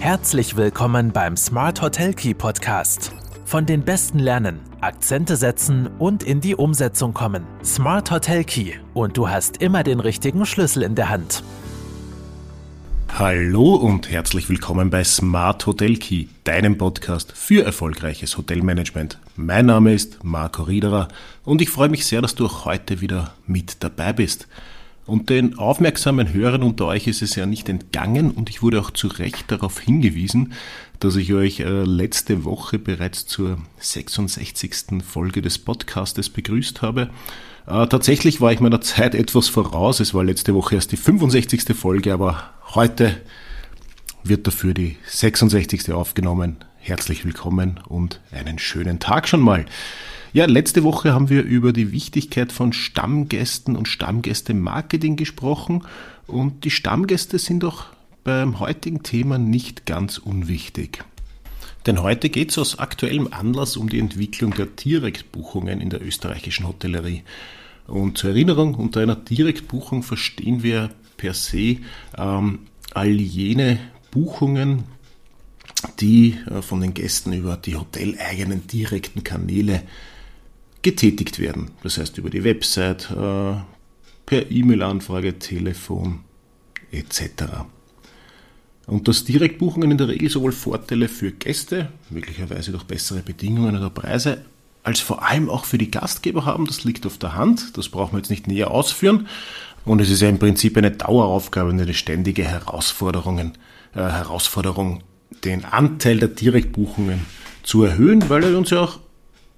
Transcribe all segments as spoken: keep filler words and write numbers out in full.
Herzlich willkommen beim Smart Hotel Key Podcast. Von den Besten lernen, Akzente setzen und in die Umsetzung kommen. Smart Hotel Key und du hast immer den richtigen Schlüssel in der Hand. Hallo und herzlich willkommen bei Smart Hotel Key, deinem Podcast für erfolgreiches Hotelmanagement. Mein Name ist Marco Riederer und ich freue mich sehr, dass du auch heute wieder mit dabei bist. Und den aufmerksamen Hörern unter euch ist es ja nicht entgangen und ich wurde auch zu Recht darauf hingewiesen, dass ich euch letzte Woche bereits zur sechsundsechzigsten Folge des Podcastes begrüßt habe. Tatsächlich war ich meiner Zeit etwas voraus, es war letzte Woche erst die fünfundsechzigste Folge, aber heute wird dafür die sechsundsechzigste aufgenommen. Herzlich willkommen und einen schönen Tag schon mal. Ja, letzte Woche haben wir über die Wichtigkeit von Stammgästen und Stammgäste-Marketing gesprochen und die Stammgäste sind auch beim heutigen Thema nicht ganz unwichtig. Denn heute geht es aus aktuellem Anlass um die Entwicklung der Direktbuchungen in der österreichischen Hotellerie. Und zur Erinnerung, unter einer Direktbuchung verstehen wir per se ähm, all jene Buchungen, die äh, von den Gästen über die hoteleigenen direkten Kanäle getätigt werden. Das heißt über die Website, äh, per E-Mail-Anfrage, Telefon et cetera. Und dass Direktbuchungen in der Regel sowohl Vorteile für Gäste, möglicherweise durch bessere Bedingungen oder Preise, als vor allem auch für die Gastgeber haben, das liegt auf der Hand, das brauchen wir jetzt nicht näher ausführen. Und es ist ja im Prinzip eine Daueraufgabe und eine ständige Herausforderung, äh, Herausforderung, den Anteil der Direktbuchungen zu erhöhen, weil er uns ja auch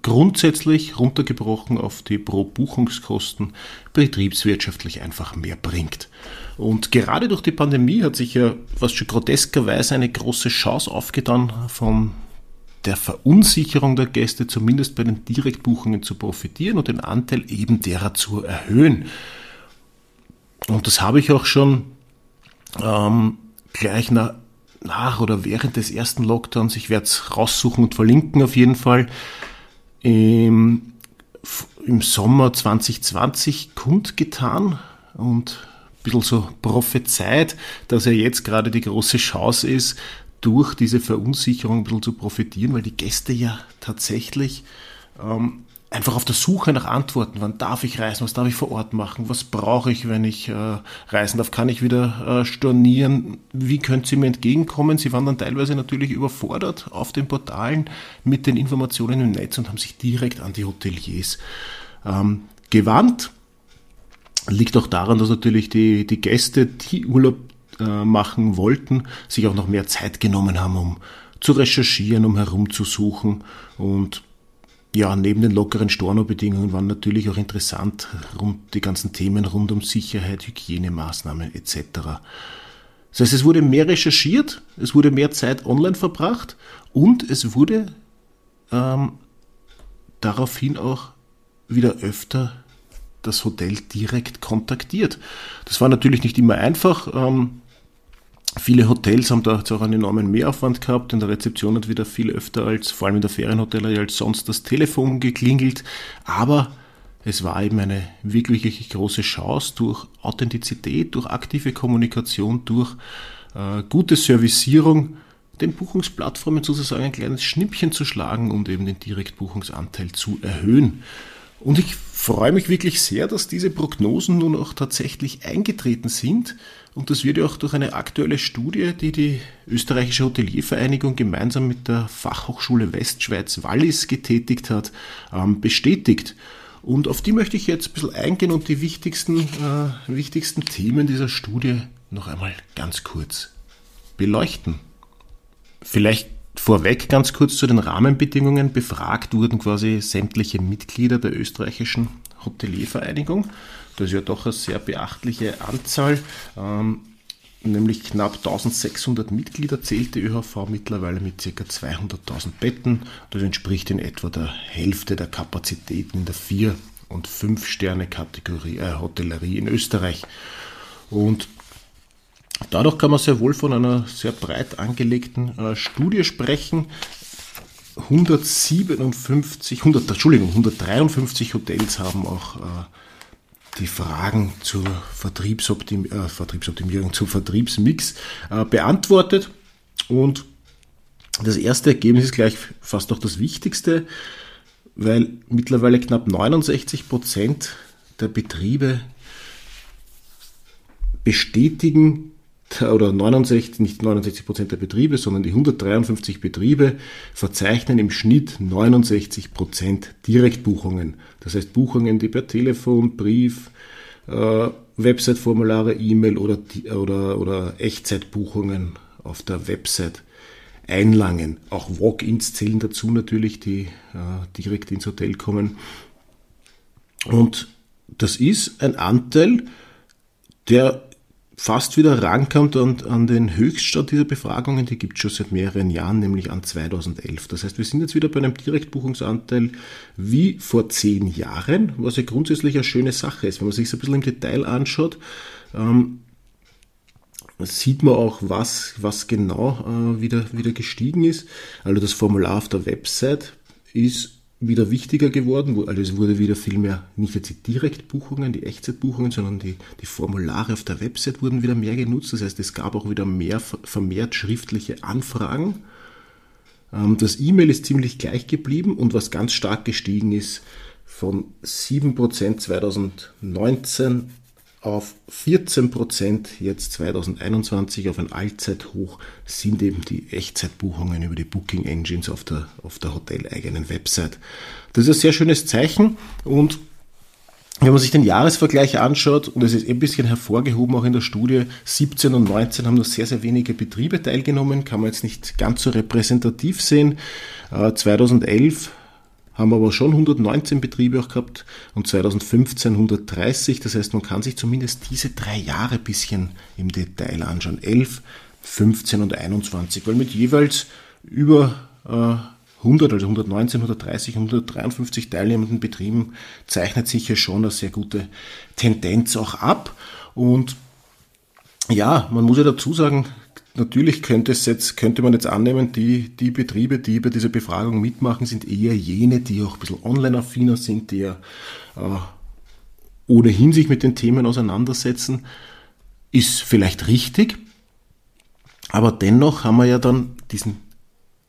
grundsätzlich runtergebrochen auf die Pro-Buchungskosten betriebswirtschaftlich einfach mehr bringt. Und gerade durch die Pandemie hat sich ja fast schon groteskerweise eine große Chance aufgetan, von der Verunsicherung der Gäste zumindest bei den Direktbuchungen zu profitieren und den Anteil eben derer zu erhöhen. Und das habe ich auch schon ähm, gleich nach nach oder während des ersten Lockdowns, ich werde es raussuchen und verlinken auf jeden Fall, im, im Sommer zwanzig zwanzig kundgetan und ein bisschen so prophezeit, dass ja jetzt gerade die große Chance ist, durch diese Verunsicherung ein bisschen zu profitieren, weil die Gäste ja tatsächlich ähm, einfach auf der Suche nach Antworten, wann darf ich reisen, was darf ich vor Ort machen, was brauche ich, wenn ich äh, reisen darf, kann ich wieder äh, stornieren, wie können Sie mir entgegenkommen? Sie waren dann teilweise natürlich überfordert auf den Portalen mit den Informationen im Netz und haben sich direkt an die Hoteliers ähm, gewandt. Liegt auch daran, dass natürlich die, die Gäste, die Urlaub äh, machen wollten, sich auch noch mehr Zeit genommen haben, um zu recherchieren, um herumzusuchen und ja, neben den lockeren Stornobedingungen waren natürlich auch interessant rund die ganzen Themen rund um Sicherheit, Hygienemaßnahmen et cetera. Das heißt, es wurde mehr recherchiert, es wurde mehr Zeit online verbracht und es wurde ähm, daraufhin auch wieder öfter das Hotel direkt kontaktiert. Das war natürlich nicht immer einfach. Ähm, Viele Hotels haben da jetzt auch einen enormen Mehraufwand gehabt. In der Rezeption hat wieder viel öfter als, vor allem in der Ferienhotellerie, als sonst das Telefon geklingelt. Aber es war eben eine wirklich, wirklich große Chance durch Authentizität, durch aktive Kommunikation, durch äh, gute Servicierung, den Buchungsplattformen sozusagen ein kleines Schnippchen zu schlagen und eben den Direktbuchungsanteil zu erhöhen. Und ich freue mich wirklich sehr, dass diese Prognosen nun auch tatsächlich eingetreten sind. Und das wird ja auch durch eine aktuelle Studie, die die österreichische Hoteliervereinigung gemeinsam mit der Fachhochschule Westschweiz-Wallis getätigt hat, bestätigt. Und auf die möchte ich jetzt ein bisschen eingehen und die wichtigsten, äh, wichtigsten Themen dieser Studie noch einmal ganz kurz beleuchten. Vielleicht vorweg ganz kurz zu den Rahmenbedingungen. Befragt wurden quasi sämtliche Mitglieder der österreichischen Hoteliervereinigung. Das ist ja doch eine sehr beachtliche Anzahl. Ähm, nämlich knapp eintausendsechshundert Mitglieder zählt die ÖHV mittlerweile mit ca. zweihunderttausend Betten. Das entspricht in etwa der Hälfte der Kapazitäten in der vier- und fünf-Sterne-Kategorie äh, Hotellerie in Österreich. Und dadurch kann man sehr wohl von einer sehr breit angelegten äh, Studie sprechen. hundertsiebenundfünfzig, hundert, Entschuldigung, hundertdreiundfünfzig Hotels haben auch äh, die Fragen zur Vertriebsoptim- äh, Vertriebsoptimierung, zum Vertriebsmix äh, beantwortet. Und das erste Ergebnis ist gleich fast noch das Wichtigste, weil mittlerweile knapp neunundsechzig Prozent der Betriebe bestätigen, oder neunundsechzig, nicht neunundsechzig Prozent der Betriebe, sondern die hundertdreiundfünfzig Betriebe verzeichnen im Schnitt neunundsechzig Prozent Direktbuchungen. Das heißt Buchungen, die per Telefon, Brief, äh, Website-Formulare, E-Mail oder, oder, oder Echtzeitbuchungen auf der Website einlangen. Auch Walk-ins zählen dazu natürlich, die äh, direkt ins Hotel kommen. Und das ist ein Anteil, der fast wieder rankommt an, an den Höchststand dieser Befragungen, die gibt es schon seit mehreren Jahren, nämlich an zweitausendelf. Das heißt, wir sind jetzt wieder bei einem Direktbuchungsanteil wie vor zehn Jahren, was ja grundsätzlich eine schöne Sache ist. Wenn man sich so ein bisschen im Detail anschaut, ähm, sieht man auch, was, was genau äh, wieder, wieder gestiegen ist. Also das Formular auf der Website ist wieder wichtiger geworden, also es wurde wieder viel mehr, nicht jetzt die Direktbuchungen, die Echtzeitbuchungen, sondern die, die Formulare auf der Website wurden wieder mehr genutzt, das heißt, es gab auch wieder mehr vermehrt schriftliche Anfragen. Das E-Mail ist ziemlich gleich geblieben und was ganz stark gestiegen ist, von sieben Prozent zweitausendneunzehn auf vierzehn Prozent jetzt zweitausendeinundzwanzig auf ein Allzeithoch sind eben die Echtzeitbuchungen über die Booking Engines auf der, auf der hoteleigenen Website. Das ist ein sehr schönes Zeichen und wenn man sich den Jahresvergleich anschaut, und es ist ein bisschen hervorgehoben auch in der Studie, siebzehn und neunzehn haben nur sehr, sehr wenige Betriebe teilgenommen, kann man jetzt nicht ganz so repräsentativ sehen. zweitausendelf haben wir aber schon hundertneunzehn Betriebe auch gehabt und zweitausendfünfzehn hundertdreißig. Das heißt, man kann sich zumindest diese drei Jahre ein bisschen im Detail anschauen. elf, fünfzehn und einundzwanzig, weil mit jeweils über äh, hundert, also hundertneunzehn, hundertdreißig, hundertdreiundfünfzig teilnehmenden Betrieben zeichnet sich hier schon eine sehr gute Tendenz auch ab. Und ja, man muss ja dazu sagen, natürlich könnte es jetzt, könnte man jetzt annehmen, die, die Betriebe, die bei dieser Befragung mitmachen, sind eher jene, die auch ein bisschen online-affiner sind, die ja äh, ohnehin sich mit den Themen auseinandersetzen. Ist vielleicht richtig, aber dennoch haben wir ja dann diesen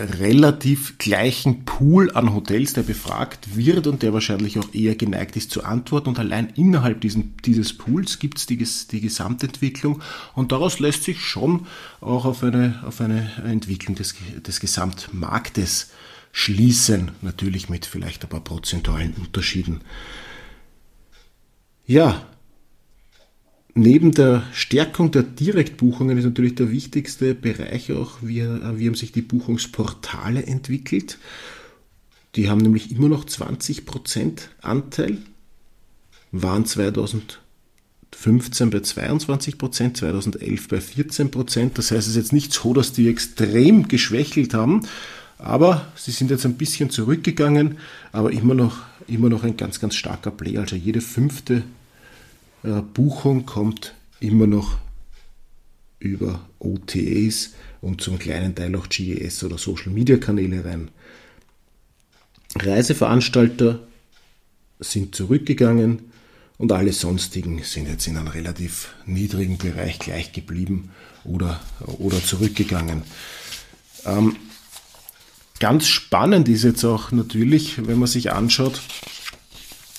relativ gleichen Pool an Hotels, der befragt wird und der wahrscheinlich auch eher geneigt ist zu antworten. Und allein innerhalb diesen, dieses Pools gibt es die, die Gesamtentwicklung. Und daraus lässt sich schon auch auf eine, auf eine Entwicklung des, des Gesamtmarktes schließen. Natürlich mit vielleicht ein paar prozentualen Unterschieden. Ja, neben der Stärkung der Direktbuchungen ist natürlich der wichtigste Bereich auch, wie, wie haben sich die Buchungsportale entwickelt. Die haben nämlich immer noch zwanzig Prozent Anteil, waren zweitausendfünfzehn bei zweiundzwanzig Prozent, zweitausendelf bei vierzehn Prozent. Das heißt, es ist jetzt nicht so, dass die extrem geschwächelt haben, aber sie sind jetzt ein bisschen zurückgegangen, aber immer noch, immer noch ein ganz, ganz starker Player. Also jede fünfte Buchung kommt immer noch über O T As und zum kleinen Teil auch G E S oder Social Media Kanäle rein. Reiseveranstalter sind zurückgegangen und alle sonstigen sind jetzt in einem relativ niedrigen Bereich gleich geblieben oder, oder zurückgegangen. Ähm, ganz spannend ist jetzt auch natürlich, wenn man sich anschaut,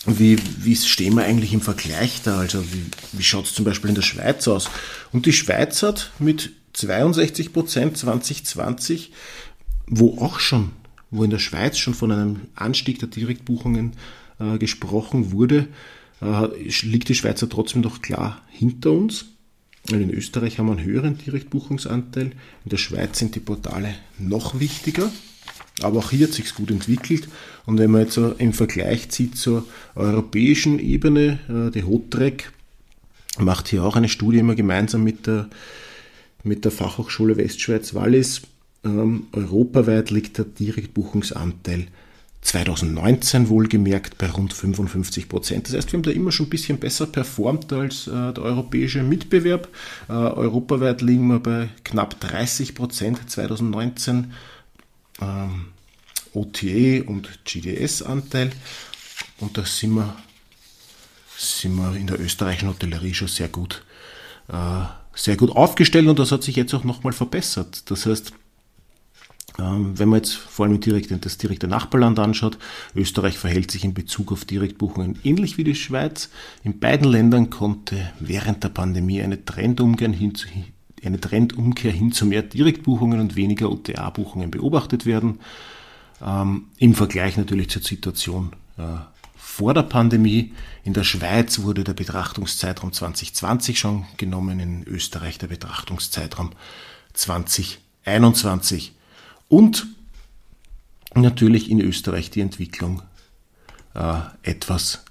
Wie, wie stehen wir eigentlich im Vergleich da? Also wie, wie schaut es zum Beispiel in der Schweiz aus? Und die Schweiz hat mit zweiundsechzig Prozent zweitausendzwanzig, wo auch schon, wo in der Schweiz schon von einem Anstieg der Direktbuchungen äh, gesprochen wurde, äh, liegt die Schweiz ja trotzdem noch klar hinter uns. Und in Österreich haben wir einen höheren Direktbuchungsanteil. In der Schweiz sind die Portale noch wichtiger. Aber auch hier hat es sich gut entwickelt. Und wenn man jetzt so im Vergleich zieht zur europäischen Ebene, die Hottrek macht hier auch eine Studie immer gemeinsam mit der, mit der Fachhochschule Westschweiz-Wallis. Ähm, europaweit liegt der Direktbuchungsanteil zweitausendneunzehn wohlgemerkt bei rund fünfundfünfzig Prozent. Das heißt, wir haben da immer schon ein bisschen besser performt als äh, der europäische Mitbewerb. Äh, europaweit liegen wir bei knapp dreißig Prozent zweitausendneunzehn. O T A und G D S-Anteil und da sind wir, sind wir in der österreichischen Hotellerie schon sehr gut, äh, sehr gut aufgestellt und das hat sich jetzt auch nochmal verbessert. Das heißt, Wenn man jetzt vor allem direkt das direkte Nachbarland anschaut, Österreich verhält sich in Bezug auf Direktbuchungen ähnlich wie die Schweiz. In beiden Ländern konnte während der Pandemie eine Trendumkehr hin zu, eine Trendumkehr hin zu mehr Direktbuchungen und weniger O T A-Buchungen beobachtet werden. Ähm, im Vergleich natürlich zur Situation äh, vor der Pandemie. In der Schweiz wurde der Betrachtungszeitraum zwanzig zwanzig schon genommen, in Österreich der Betrachtungszeitraum zwanzig einundzwanzig. Und natürlich in Österreich die Entwicklung äh, etwas,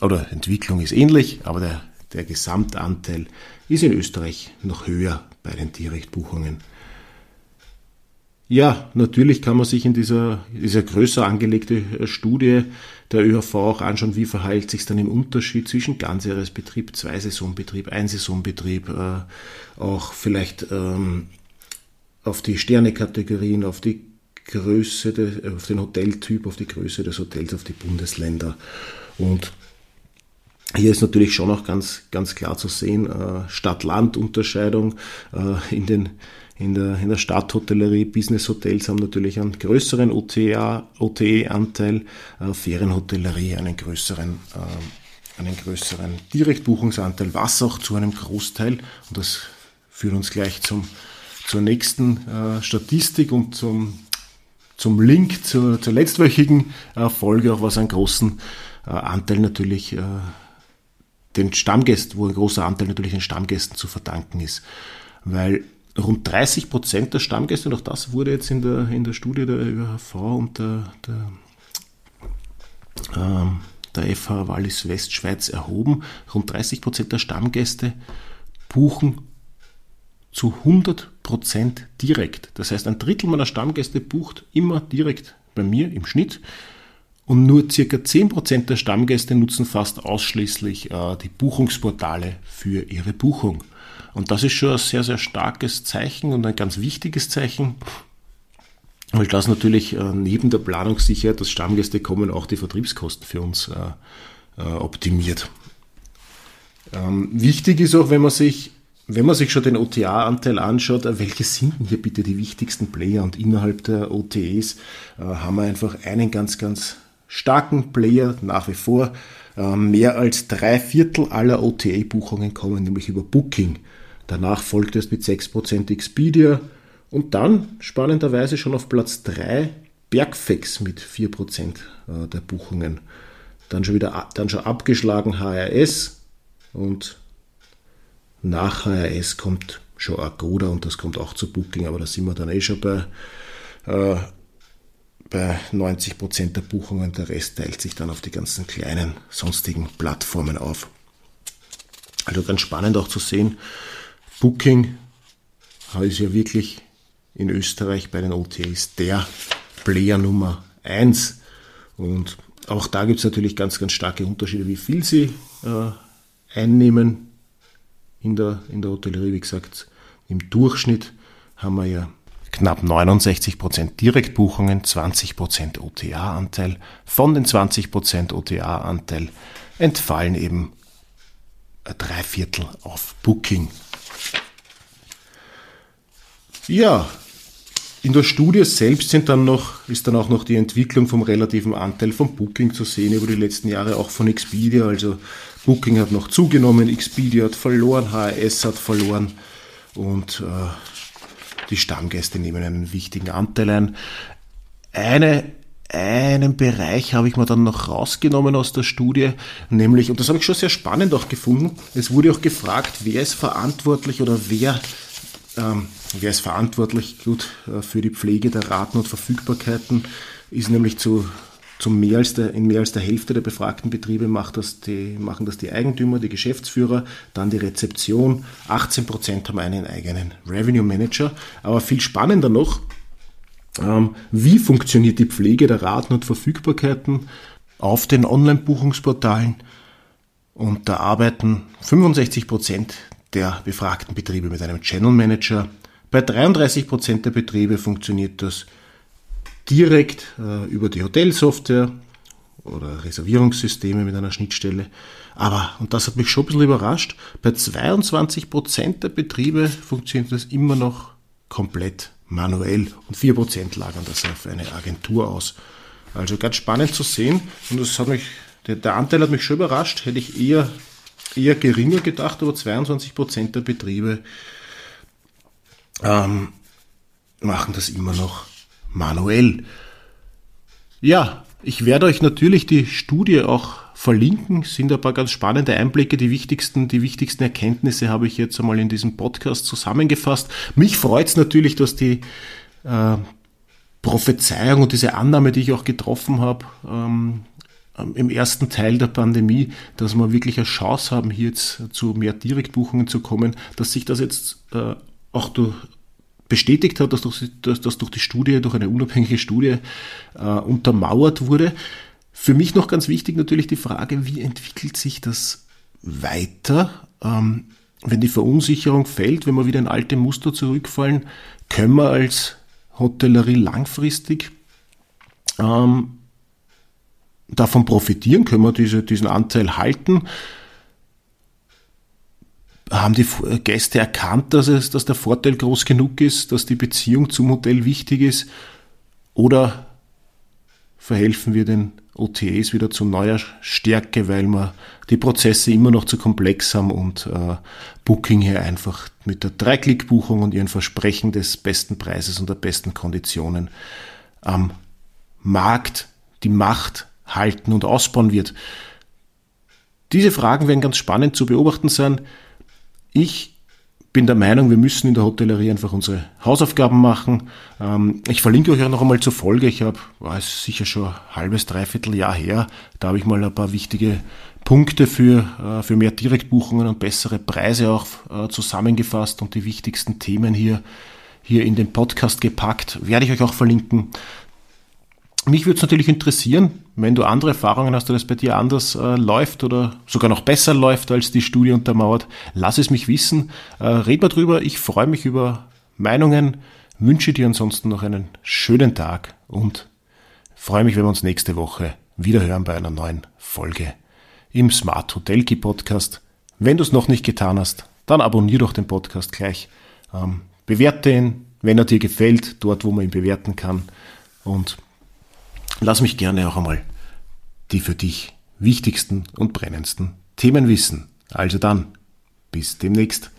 oder Entwicklung ist ähnlich, aber der, der Gesamtanteil ist in Österreich noch höher bei den Direktbuchungen. Ja, natürlich kann man sich in dieser, dieser größer angelegten Studie der ÖHV auch anschauen, wie verhält sich dann im Unterschied zwischen Ganzjahresbetrieb, Zwei-Saison-Betrieb, Einsaisonbetrieb, äh, auch vielleicht ähm, auf die Sternekategorien, auf die Größe, de, auf den Hoteltyp, auf die Größe des Hotels, auf die Bundesländer. Und hier ist natürlich schon auch ganz, ganz klar zu sehen, äh, Stadt-Land-Unterscheidung äh, in den In der, in der Stadthotellerie, Business-Hotels haben natürlich einen größeren O T A, O T E-Anteil, äh, Ferienhotellerie einen größeren, äh, einen größeren Direktbuchungsanteil, was auch zu einem Großteil, und das führt uns gleich zum, zur nächsten äh, Statistik und zum, zum Link zur, zur letztwöchigen äh, Folge, auch was einen großen äh, Anteil natürlich, äh, den Stammgästen, wo ein großer Anteil natürlich den Stammgästen zu verdanken ist, weil rund dreißig Prozent der Stammgäste, und auch das wurde jetzt in der, in der Studie der ÖHV und der, der, ähm, der F H Wallis Westschweiz erhoben, rund dreißig Prozent der Stammgäste buchen zu hundert Prozent direkt. Das heißt, ein Drittel meiner Stammgäste bucht immer direkt bei mir im Schnitt, und nur circa zehn Prozent der Stammgäste nutzen fast ausschließlich äh, die Buchungsportale für ihre Buchung. Und das ist schon ein sehr, sehr starkes Zeichen und ein ganz wichtiges Zeichen, weil das natürlich neben der Planungssicherheit, dass Stammgäste kommen, auch die Vertriebskosten für uns optimiert. Wichtig ist auch, wenn man sich, wenn man sich schon den O T A-Anteil anschaut, welche sind denn hier bitte die wichtigsten Player? Und innerhalb der O T Es haben wir einfach einen ganz, ganz starken Player nach wie vor. Mehr als drei Viertel aller O T A-Buchungen kommen nämlich über Booking. Danach folgt es mit sechs Prozent Expedia und dann spannenderweise schon auf Platz drei Bergfex mit vier Prozent der Buchungen. Dann schon wieder dann schon abgeschlagen H R S, und nach H R S kommt schon Agoda, und das kommt auch zu Booking, aber da sind wir dann eh schon bei, äh, bei neunzig Prozent der Buchungen. Der Rest teilt sich dann auf die ganzen kleinen sonstigen Plattformen auf. Also ganz spannend auch zu sehen, Booking ist ja wirklich in Österreich bei den O T As der Player Nummer eins. Und auch da gibt es natürlich ganz, ganz starke Unterschiede, wie viel sie äh, einnehmen in der, in der Hotellerie. Wie gesagt, im Durchschnitt haben wir ja knapp neunundsechzig Prozent Direktbuchungen, zwanzig Prozent O T A-Anteil. Von den zwanzig Prozent O T A-Anteil entfallen eben drei Viertel auf Booking. Ja, in der Studie selbst sind dann noch, ist dann auch noch die Entwicklung vom relativen Anteil von Booking zu sehen über die letzten Jahre, auch von Expedia. Also Booking hat noch zugenommen, Expedia hat verloren, H R S hat verloren, und äh, die Stammgäste nehmen einen wichtigen Anteil ein. Eine, einen Bereich habe ich mir dann noch rausgenommen aus der Studie, nämlich, und das habe ich schon sehr spannend auch gefunden, es wurde auch gefragt, wer ist verantwortlich oder wer, ähm, wer ist verantwortlich gut, äh, für die Pflege der Raten und Verfügbarkeiten, ist nämlich zu, zu mehr als der, in mehr als der Hälfte der befragten Betriebe macht das die, machen das die Eigentümer, die Geschäftsführer, dann die Rezeption. achtzehn Prozent haben einen eigenen Revenue Manager. Aber viel spannender noch, ähm, wie funktioniert die Pflege der Raten und Verfügbarkeiten auf den Online-Buchungsportalen? Und da arbeiten fünfundsechzig Prozent der befragten Betriebe mit einem Channel Manager. Bei dreiunddreißig Prozent der Betriebe funktioniert das direkt äh, über die Hotelsoftware oder Reservierungssysteme mit einer Schnittstelle. Aber, und das hat mich schon ein bisschen überrascht, bei zweiundzwanzig Prozent der Betriebe funktioniert das immer noch komplett manuell und vier Prozent lagern das auf eine Agentur aus. Also ganz spannend zu sehen, und das hat mich, der, der Anteil hat mich schon überrascht, hätte ich eher, eher geringer gedacht, aber zweiundzwanzig Prozent der Betriebe ähm, machen das immer noch manuell. Ja, ich werde euch natürlich die Studie auch verlinken, sind ein paar ganz spannende Einblicke, die wichtigsten, die wichtigsten Erkenntnisse habe ich jetzt einmal in diesem Podcast zusammengefasst. Mich freut es natürlich, dass die äh, Prophezeiung und diese Annahme, die ich auch getroffen habe ähm, im ersten Teil der Pandemie, dass wir wirklich eine Chance haben, hier jetzt zu mehr Direktbuchungen zu kommen, dass sich das jetzt äh, auch durch, bestätigt hat, dass durch, dass, dass durch die Studie, durch eine unabhängige Studie äh, untermauert wurde. Für mich noch ganz wichtig natürlich die Frage, wie entwickelt sich das weiter? Ähm, wenn die Verunsicherung fällt, wenn wir wieder in alte Muster zurückfallen, können wir als Hotellerie langfristig ähm, davon profitieren, können wir diese, diesen Anteil halten? Haben die Gäste erkannt, dass es, dass der Vorteil groß genug ist, dass die Beziehung zum Hotel wichtig ist? Oder verhelfen wir den O T Es wieder zu neuer Stärke, weil wir die Prozesse immer noch zu komplex haben und äh, Booking hier einfach mit der Dreiklick-Buchung und ihren Versprechen des besten Preises und der besten Konditionen am Markt die Macht halten und ausbauen wird. Diese Fragen werden ganz spannend zu beobachten sein. Ich bin der Meinung, wir müssen in der Hotellerie einfach unsere Hausaufgaben machen. Ich verlinke euch auch noch einmal zur Folge. Ich habe, war es sicher schon ein halbes, dreiviertel Jahr her, da habe ich mal ein paar wichtige Punkte für, für mehr Direktbuchungen und bessere Preise auch zusammengefasst und die wichtigsten Themen hier, hier in den Podcast gepackt. Werde ich euch auch verlinken. Mich würde es natürlich interessieren, wenn du andere Erfahrungen hast, oder es bei dir anders äh, läuft oder sogar noch besser läuft, als die Studie untermauert, lass es mich wissen. Äh, red mal drüber, ich freue mich über Meinungen, wünsche dir ansonsten noch einen schönen Tag und freue mich, wenn wir uns nächste Woche wieder hören bei einer neuen Folge im Smart Hotel Key Podcast. Wenn du es noch nicht getan hast, dann abonniere doch den Podcast gleich. Ähm, bewerte ihn, wenn er dir gefällt, dort, wo man ihn bewerten kann, und lass mich gerne auch einmal die für dich wichtigsten und brennendsten Themen wissen. Also dann, bis demnächst.